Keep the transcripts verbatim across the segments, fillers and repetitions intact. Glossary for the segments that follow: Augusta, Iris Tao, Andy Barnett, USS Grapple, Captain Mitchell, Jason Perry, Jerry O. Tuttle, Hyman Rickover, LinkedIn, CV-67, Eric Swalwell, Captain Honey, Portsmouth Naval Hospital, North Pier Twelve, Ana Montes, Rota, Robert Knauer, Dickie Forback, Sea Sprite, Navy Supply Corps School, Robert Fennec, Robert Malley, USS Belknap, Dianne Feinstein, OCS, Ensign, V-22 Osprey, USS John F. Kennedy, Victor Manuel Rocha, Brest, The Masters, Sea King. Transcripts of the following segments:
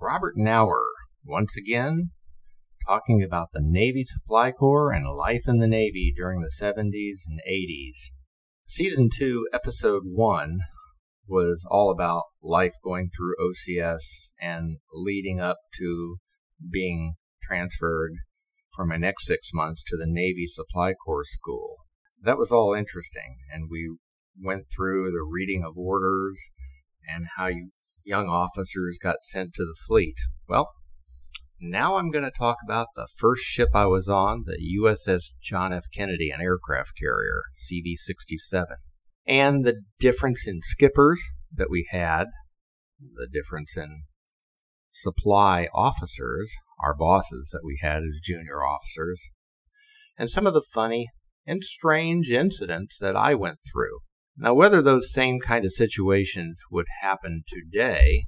Robert Knauer, once again, talking about the Navy Supply Corps and life in the Navy during the seventies and eighties. Season two, Episode one was all about life going through O C S and leading up to being transferred for my next six months to the Navy Supply Corps School. That was all interesting, and we went through the reading of orders and how you young officers got sent to the fleet. Well, now I'm going to talk about the first ship I was on, the U S S John F. Kennedy, an aircraft carrier, C V sixty-seven, and the difference in skippers that we had, the difference in supply officers, our bosses that we had as junior officers, and some of the funny and strange incidents that I went through. Now, whether those same kind of situations would happen today,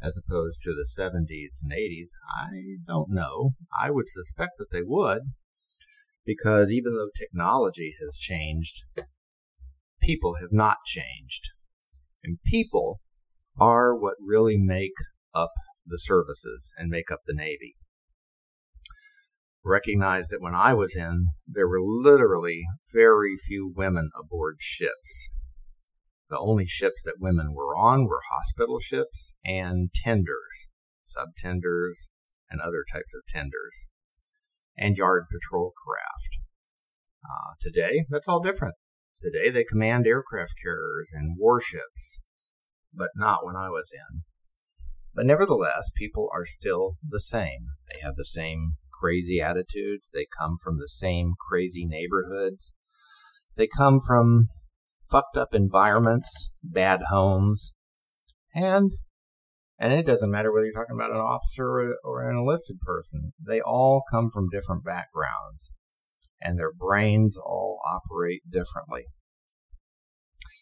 as opposed to the seventies and eighties, I don't know. I would suspect that they would, because even though technology has changed, people have not changed. And people are what really make up the services and make up the Navy. Recognize that when I was in, there were literally very few women aboard ships. The only ships that women were on were hospital ships and tenders, subtenders, and other types of tenders, and yard patrol craft. Uh, today, that's all different. Today, they command aircraft carriers and warships, but not when I was in. But nevertheless, people are still the same. They have the same crazy attitudes. They come from the same crazy neighborhoods. They come from fucked up environments, bad homes, and and it doesn't matter whether you're talking about an officer or, or an enlisted person. They all come from different backgrounds, and their brains all operate differently.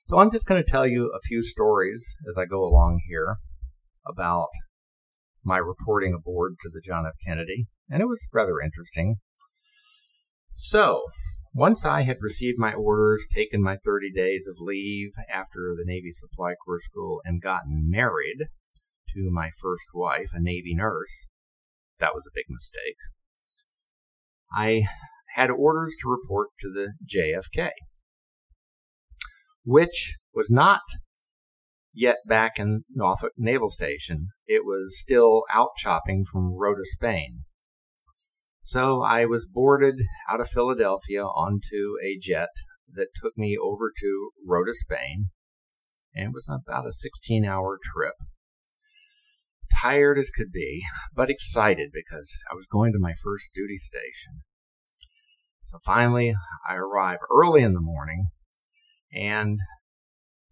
So I'm just going to tell you a few stories as I go along here about my reporting aboard to the John F. Kennedy, and it was rather interesting. So, once I had received my orders, taken my thirty days of leave after the Navy Supply Corps School, and gotten married to my first wife, a Navy nurse, that was a big mistake, I had orders to report to the J F K, which was not yet back in Norfolk Naval Station. It was still out chopping from Rota, Spain. So I was boarded out of Philadelphia onto a jet that took me over to Rota, Spain, and it was about a sixteen-hour trip. Tired as could be, but excited because I was going to my first duty station. So finally, I arrive early in the morning, and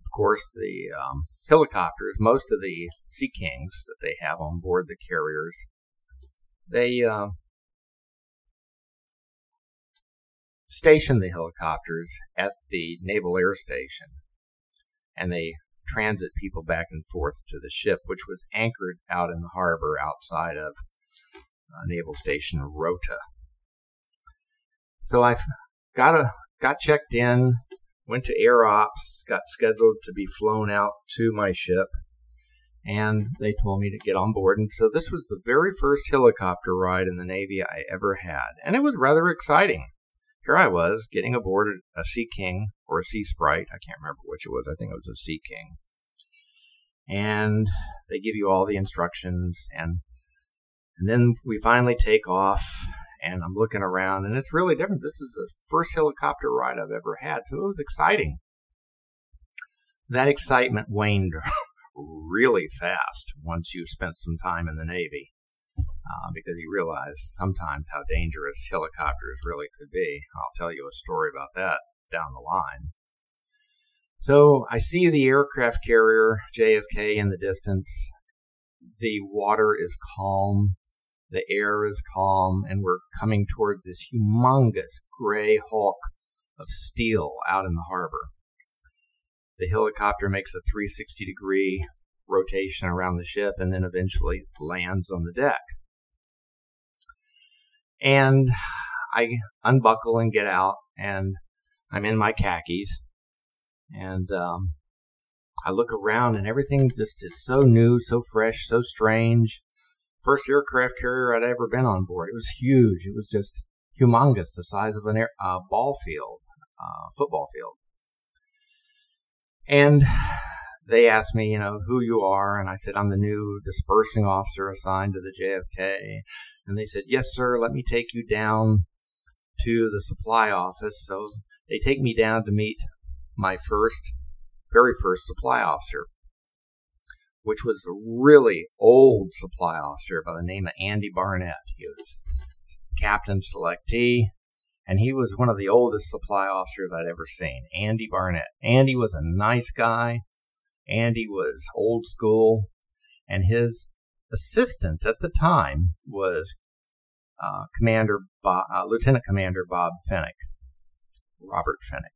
of course, the um, helicopters, most of the Sea Kings that they have on board the carriers, they uh, station the helicopters at the Naval Air Station, and they transit people back and forth to the ship, which was anchored out in the harbor outside of uh, Naval Station Rota. So I got a got checked in, went to Air Ops, got scheduled to be flown out to my ship, and they told me to get on board. And so this was the very first helicopter ride in the Navy I ever had, and it was rather exciting. Here I was, getting aboard a Sea King or a Sea Sprite. I can't remember which it was. I think it was a Sea King. And they give you all the instructions, and and then we finally take off, and I'm looking around, and it's really different. This is the first helicopter ride I've ever had, so it was exciting. That excitement waned really fast once you spent some time in the Navy, uh, because you realize sometimes how dangerous helicopters really could be. I'll tell you a story about that down the line. So I see the aircraft carrier, J F K, in the distance. The water is calm. The air is calm, and we're coming towards this humongous gray hulk of steel out in the harbor. The helicopter makes a three hundred sixty degree rotation around the ship and then eventually lands on the deck. And I unbuckle and get out, and I'm in my khakis. And um, I look around, and everything just is so new, so fresh, so strange. first aircraft carrier I'd ever been on board. It was huge. It was just humongous, the size of an air, uh, ball field, uh, football field. And they asked me, you know, who you are. And I said, I'm the new dispersing officer assigned to the J F K. And they said, yes, sir, let me take you down to the supply office. So they take me down to meet my first, very first supply officer, which was a really old supply officer by the name of Andy Barnett. He was captain selectee, and he was one of the oldest supply officers I'd ever seen, Andy Barnett. Andy was a nice guy. Andy was old school, and his assistant at the time was uh, Commander Bob, uh, Lieutenant Commander Bob Fennec, Robert Fennec.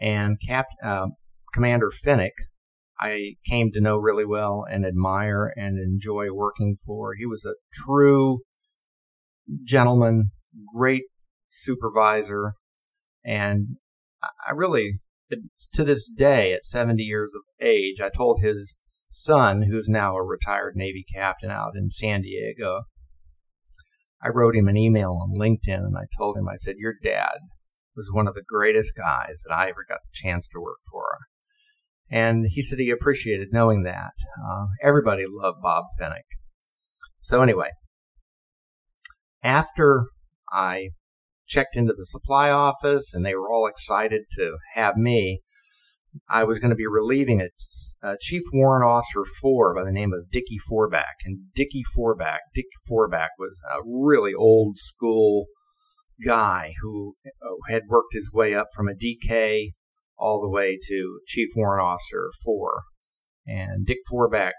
And Cap, uh, Commander Fennec, I came to know really well and admire and enjoy working for. He was a true gentleman, great supervisor, and I really, to this day, at seventy years of age, I told his son, who's now a retired Navy captain out in San Diego, I wrote him an email on LinkedIn, and I told him, I said, your dad was one of the greatest guys that I ever got the chance to work for. And he said he appreciated knowing that. Uh, everybody loved Bob Fennec. So anyway, after I checked into the supply office and they were all excited to have me, I was going to be relieving a, a Chief Warrant Officer four by the name of Dickie Forback. And Dickie Forback, Dick Forback was a really old school guy who had worked his way up from a D K all the way to Chief Warrant Officer four. And Dick Forback,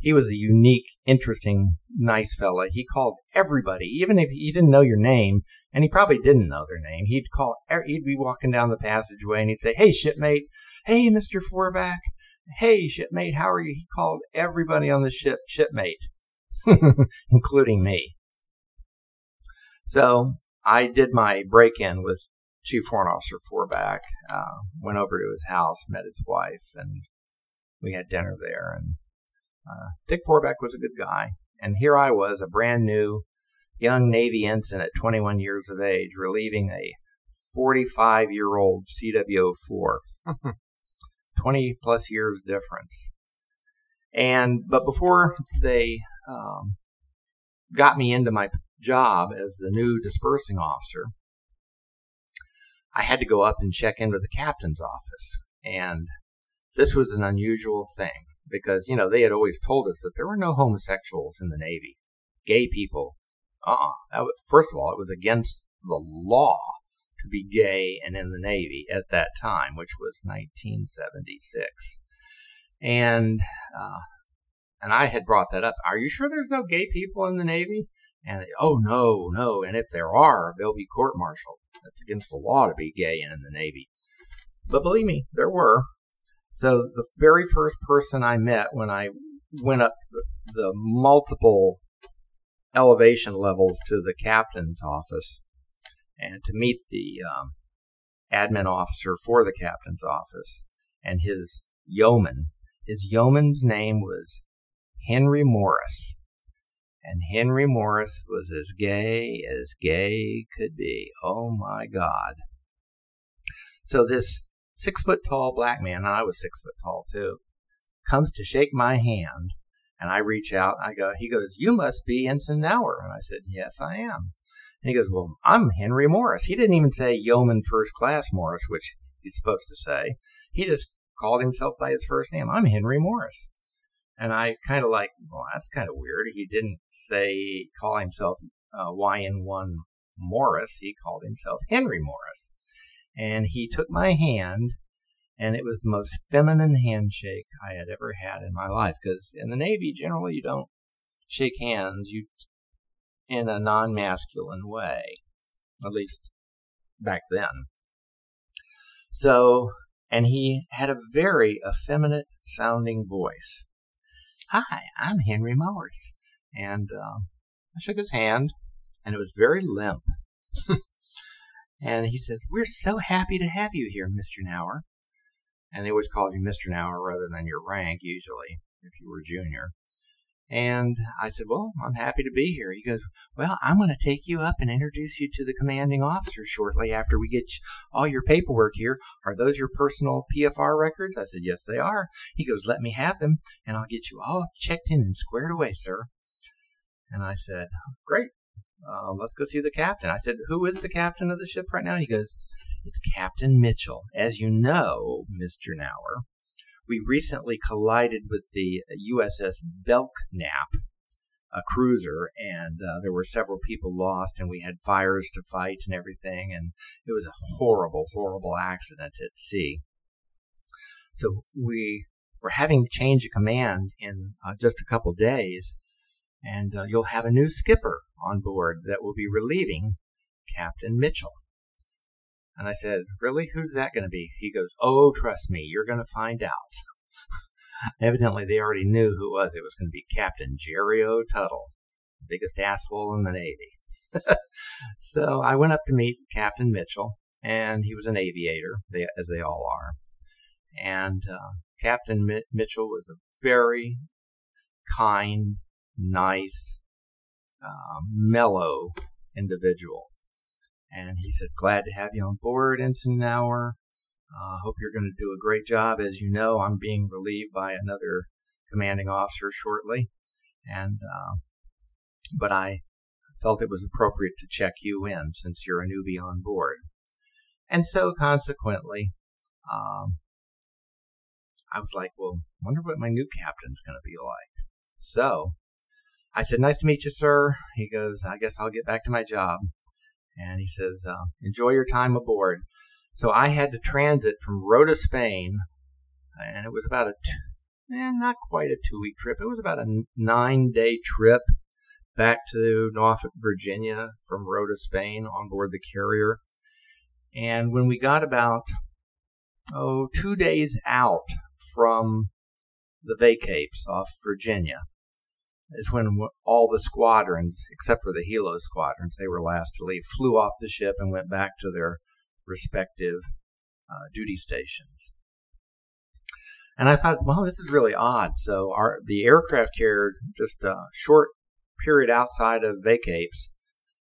he was a unique, interesting, nice fella. He called everybody, even if he didn't know your name, and he probably didn't know their name. He'd call, he'd be walking down the passageway, and he'd say, hey, shipmate. Hey, Mister Forback. Hey, shipmate, how are you? He called everybody on the ship shipmate, including me. So I did my break-in with Chief Warrant Officer Forback, uh, went over to his house, met his wife, and we had dinner there. And uh, Dick Forback was a good guy. And here I was, a brand new young Navy ensign at twenty-one years of age, relieving a forty-five-year-old C W O four. twenty-plus years difference. And but before they um, got me into my job as the new dispersing officer, I had to go up and check into the captain's office. And this was an unusual thing because, you know, they had always told us that there were no homosexuals in the Navy. Gay people. Uh-uh. That was, first of all, it was against the law to be gay and in the Navy at that time, which was nineteen seventy-six. And, uh, and I had brought that up. Are you sure there's no gay people in the Navy? And they, oh, no, no. And if there are, they'll be court-martialed. It's against the law to be gay and in the Navy. But believe me, there were. So the very first person I met when I went up the, the multiple elevation levels to the captain's office and to meet the um, admin officer for the captain's office and his yeoman, his yeoman's name was Henry Morris. And Henry Morris was as gay as gay could be. Oh, my God. So this six-foot-tall black man, and I was six-foot-tall, too, comes to shake my hand, and I reach out. I go, he goes, you must be Ensign Knauer. And I said, yes, I am. And he goes, well, I'm Henry Morris. He didn't even say Yeoman First Class Morris, which he's supposed to say. He just called himself by his first name. I'm Henry Morris. And I kind of like, well, that's kind of weird. He didn't say, call himself uh, Y N one Morris. He called himself Henry Morris. And he took my hand, and it was the most feminine handshake I had ever had in my life. Because in the Navy, generally, you don't shake hands you in a non-masculine way, at least back then. So, and he had a very effeminate-sounding voice. Hi, I'm Henry Morris. And um, I shook his hand, and it was very limp. And he says, we're so happy to have you here, Mister Knauer. And they always called you Mister Knauer rather than your rank, usually, if you were junior. And I said, well, I'm happy to be here. He goes, well, I'm going to take you up and introduce you to the commanding officer shortly after we get all your paperwork here. Are those your personal P F R records? I said, yes, they are. He goes, let me have them, and I'll get you all checked in and squared away, sir. And I said, great. Uh, let's go see the captain. I said, who is the captain of the ship right now? He goes, it's Captain Mitchell. As you know, Mister Knauer, we recently collided with the U S S Belknap, a cruiser, and uh, there were several people lost, and we had fires to fight and everything, and it was a horrible, horrible accident at sea. So we were having to change a command in uh, just a couple days, and uh, you'll have a new skipper on board that will be relieving Captain Mitchell. And I said, really? Who's that going to be? He goes, oh, trust me, you're going to find out. Evidently, they already knew who it was. It was going to be Captain Jerry O. Tuttle, the biggest asshole in the Navy. So I went up to meet Captain Mitchell, and he was an aviator, they, as they all are. And uh, Captain Mi- Mitchell was a very kind, nice, uh, mellow individual. And he said, glad to have you on board, Ensign Knauer. I uh, hope you're going to do a great job. As you know, I'm being relieved by another commanding officer shortly. And uh, But I felt it was appropriate to check you in since you're a newbie on board. And so, consequently, um, I was like, well, I wonder what my new captain's going to be like. So I said, nice to meet you, sir. He goes, I guess I'll get back to my job. And he says, uh, enjoy your time aboard. So I had to transit from Rota, Spain, and it was about a, two, eh, not quite a two-week trip. It was about a nine-day trip back to Norfolk, Virginia from Rota, Spain on board the carrier. And when we got about, oh, two days out from the Vacapes off Virginia, is when all the squadrons, except for the Hilo squadrons, they were last to leave, flew off the ship and went back to their respective uh, duty stations. And I thought, well, this is really odd. So our, the aircraft carrier, just a short period outside of Vacapes,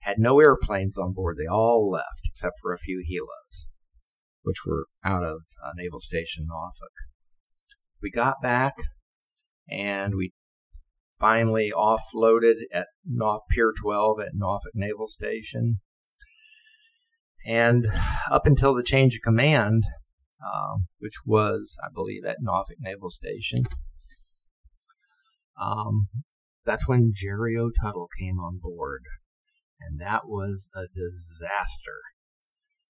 had no airplanes on board. They all left, except for a few Hilos, which were out of uh, Naval Station Norfolk. We got back, and we finally offloaded at North Pier Twelve at Norfolk Naval Station. And up until the change of command, uh, which was, I believe, at Norfolk Naval Station, um, that's when Jerry O. Tuttle came on board. And that was a disaster.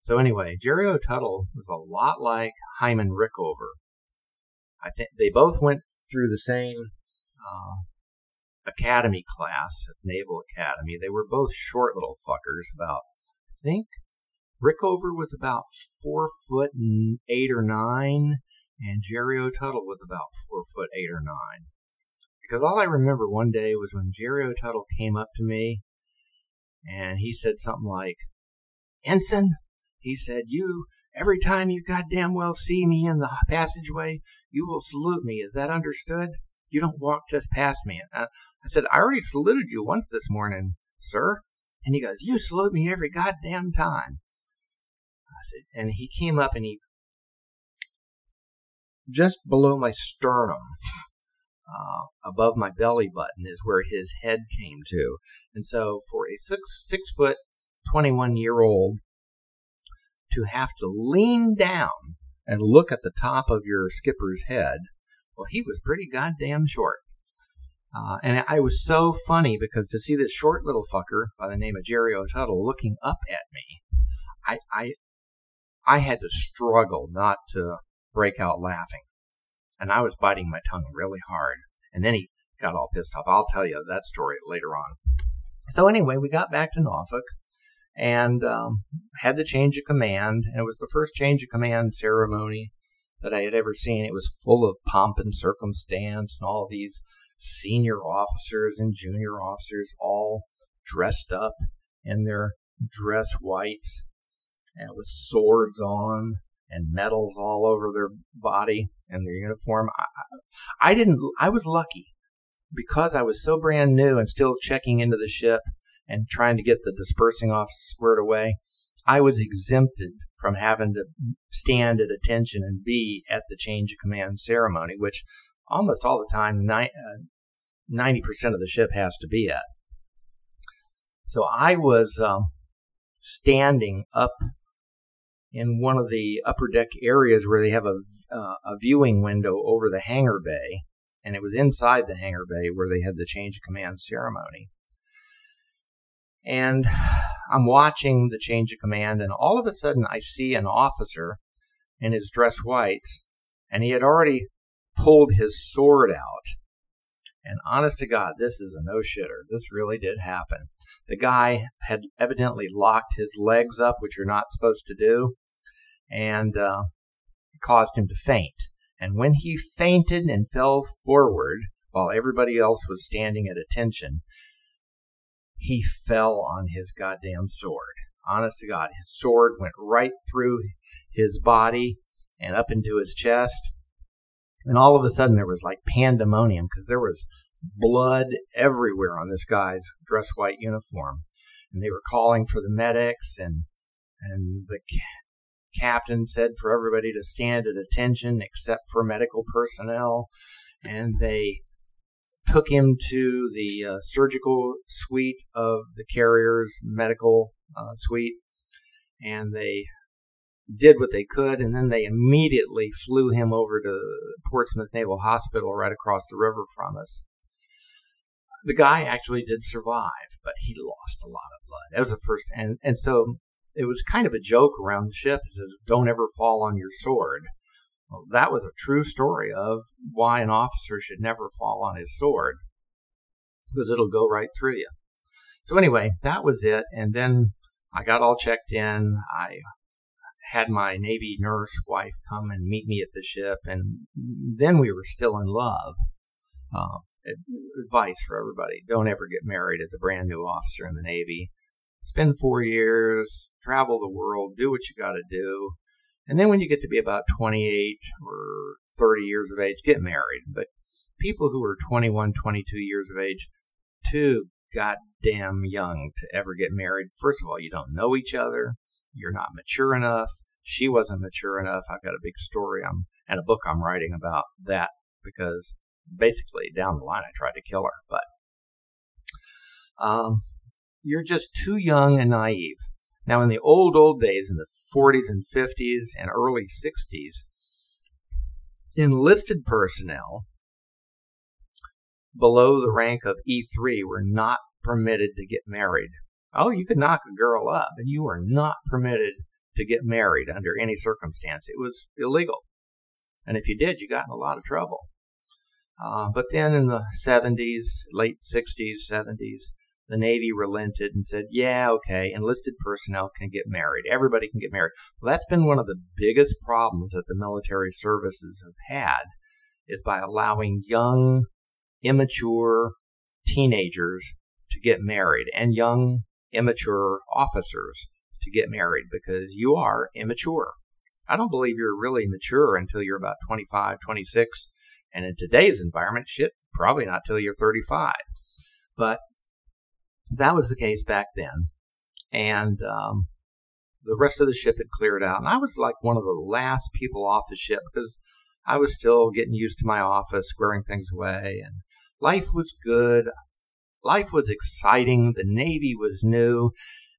So anyway, Jerry O. Tuttle was a lot like Hyman Rickover. I think they both went through the same Uh, academy class at the Naval Academy. They were both short little fuckers. About, I think, Rickover was about four foot eight or nine, and Jerry O. Tuttle was about four foot eight or nine. Because all I remember one day was when Jerry O. Tuttle came up to me, and he said something like, "Ensign," he said, "you, every time you goddamn well see me in the passageway, you will salute me. Is that understood? You don't walk just past me." I, I said, "I already saluted you once this morning, sir." And he goes, "You salute me every goddamn time." I said, and he came up and he, just below my sternum, uh, above my belly button is where his head came to. And so for a six, six foot, twenty-one year old to have to lean down and look at the top of your skipper's head, well, he was pretty goddamn short. Uh, and I was so funny because to see this short little fucker by the name of Jerry O. Tuttle looking up at me, I, I, I had to struggle not to break out laughing. And I was biting my tongue really hard. And then he got all pissed off. I'll tell you that story later on. So anyway, we got back to Norfolk and um, had the change of command. And it was the first change of command ceremony that I had ever seen. It was full of pomp and circumstance and all these senior officers and junior officers all dressed up in their dress whites and with swords on and medals all over their body and their uniform. I, I didn't, I was lucky because I was so brand new and still checking into the ship and trying to get the dispersing office squared away, I was exempted from having to stand at attention and be at the change of command ceremony, which almost all the time ninety percent of the ship has to be at. So I was um, standing up in one of the upper deck areas where they have a, uh, a viewing window over the hangar bay, and it was inside the hangar bay where they had the change of command ceremony. And I'm watching the change of command, and all of a sudden I see an officer in his dress whites, and he had already pulled his sword out. And honest to God, this is a no-shitter. This really did happen. The guy had evidently locked his legs up, which you're not supposed to do, and uh, caused him to faint. And when he fainted and fell forward, while everybody else was standing at attention, he fell on his goddamn sword. Honest to God, his sword went right through his body and up into his chest. And all of a sudden, there was like pandemonium because there was blood everywhere on this guy's dress white uniform. And they were calling for the medics, and and the ca- captain said for everybody to stand at attention except for medical personnel. And they took him to the uh, surgical suite of the carrier's medical uh, suite, and they did what they could, and then they immediately flew him over to Portsmouth Naval Hospital right across the river from us. The guy actually did survive, but he lost a lot of blood. That was the first, and, and so it was kind of a joke around the ship. It says, don't ever fall on your sword. Well, that was a true story of why an officer should never fall on his sword, because it'll go right through you. So anyway, that was it. And then I got all checked in. I had my Navy nurse wife come and meet me at the ship. And then we were still in love. Uh, advice for everybody. Don't ever get married as a brand new officer in the Navy. Spend four years, travel the world, do what you got to do. And then when you get to be about twenty-eight or thirty years of age, get married. But people who are twenty-one, twenty-two years of age, too goddamn young to ever get married. First of all, you don't know each other. You're not mature enough. She wasn't mature enough. I've got a big story I'm, and a book I'm writing about that, because basically down the line I tried to kill her. But um, you're just too young and naive. Now, in the old, old days, in the forties and fifties and early sixties, enlisted personnel below the rank of E three were not permitted to get married. Oh, you could knock a girl up, and you were not permitted to get married under any circumstance. It was illegal. And if you did, you got in a lot of trouble. Uh, but then in the seventies, late sixties, seventies, the Navy relented and said, yeah, okay, enlisted personnel can get married. Everybody can get married. Well, that's been one of the biggest problems that the military services have had, is by allowing young, immature teenagers to get married and young, immature officers to get married, because you are immature. I don't believe you're really mature until you're about twenty-five, twenty-six, and in today's environment, shit, probably not till you're thirty-five. But that was the case back then, and um, the rest of the ship had cleared out, and I was like one of the last people off the ship, because I was still getting used to my office, squaring things away, and life was good, life was exciting, the Navy was new,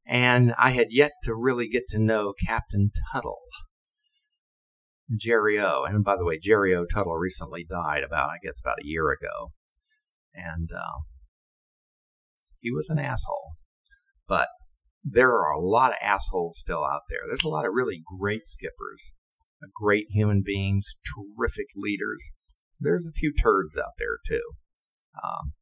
and I had yet to really get to know Captain Tuttle, Jerry O. And by the way, Jerry O. Tuttle recently died about, I guess, about a year ago, and uh, he was an asshole, but there are a lot of assholes still out there. There's a lot of really great skippers, great human beings, terrific leaders. There's a few turds out there, too. Um,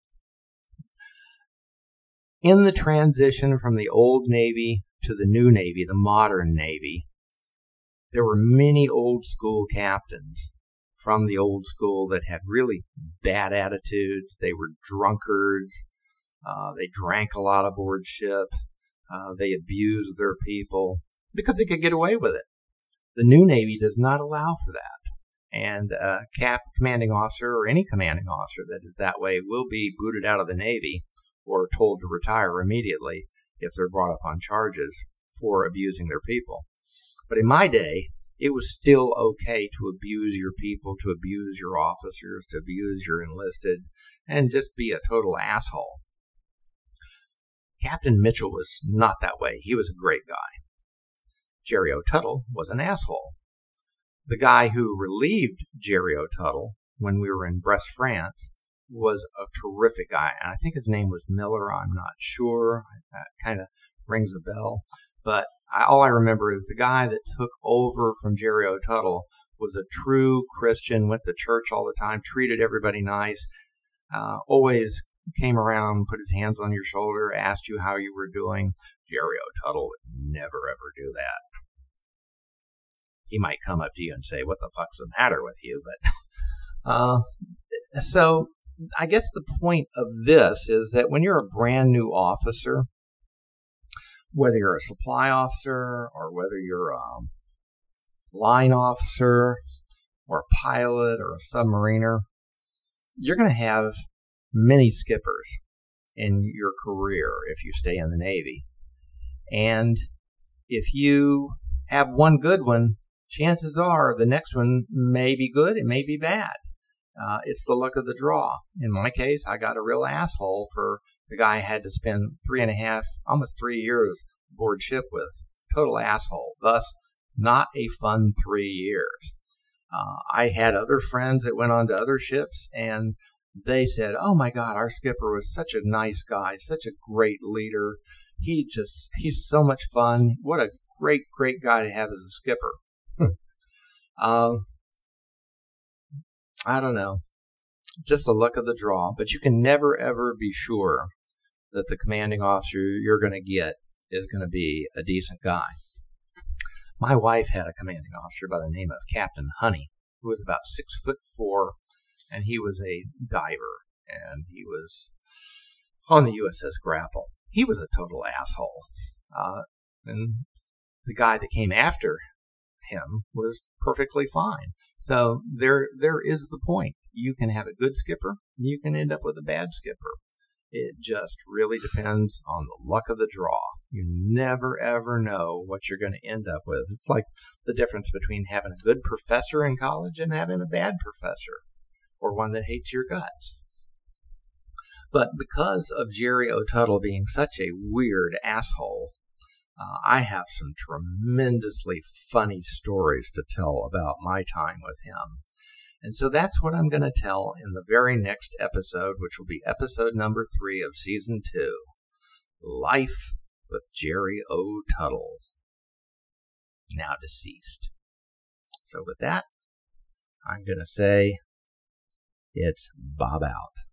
in the transition from the old Navy to the new Navy, the modern Navy, there were many old school captains from the old school that had really bad attitudes. They were drunkards. Uh, they drank a lot aboard ship. Uh, they abused their people because they could get away with it. The new Navy does not allow for that. and a cap commanding officer or any commanding officer that is that way will be booted out of the Navy or told to retire immediately if they're brought up on charges for abusing their people. But in my day, it was still okay to abuse your people, to abuse your officers, to abuse your enlisted, and just be a total asshole. Captain Mitchell was not that way. He was a great guy. Jerry O. Tuttle was an asshole. The guy who relieved Jerry O. Tuttle when we were in Brest, France, was a terrific guy, and I think his name was Miller. I'm not sure. That kind of rings a bell. But I, all I remember is the guy that took over from Jerry O. Tuttle was a true Christian, went to church all the time, treated everybody nice, uh, always came around, put his hands on your shoulder, asked you how you were doing. Jerry O. Tuttle would never, ever do that. He might come up to you and say, what the fuck's the matter with you? But uh, so I guess the point of this is that when you're a brand new officer, whether you're a supply officer or whether you're a line officer or a pilot or a submariner, you're going to have many skippers in your career if you stay in the Navy. And if you have one good one, chances are the next one may be good, it may be bad. Uh, it's the luck of the draw. In my case, I got a real asshole for the guy I had to spend three and a half, almost three years aboard ship with. Total asshole. Thus, not a fun three years. Uh, I had other friends that went on to other ships, and they said, oh my God, our skipper was such a nice guy, such a great leader. He just, he's so much fun. What a great, great guy to have as a skipper. um, I don't know, just the luck of the draw. But you can never, ever be sure that the commanding officer you're going to get is going to be a decent guy. My wife had a commanding officer by the name of Captain Honey, who was about six foot four, and he was a diver, and he was on the U S S Grapple. He was a total asshole. Uh, and the guy that came after him was perfectly fine. So there, there is the point. You can have a good skipper, you can end up with a bad skipper. It just really depends on the luck of the draw. You never, ever know what you're going to end up with. It's like the difference between having a good professor in college and having a bad professor, or one that hates your guts. But because of Jerry O. Tuttle being such a weird asshole, Uh, I have some tremendously funny stories to tell about my time with him. And so that's what I'm going to tell in the very next episode, which will be episode number three of season two, Life with Jerry O. Tuttle, now deceased. So with that, I'm going to say it's Bob out.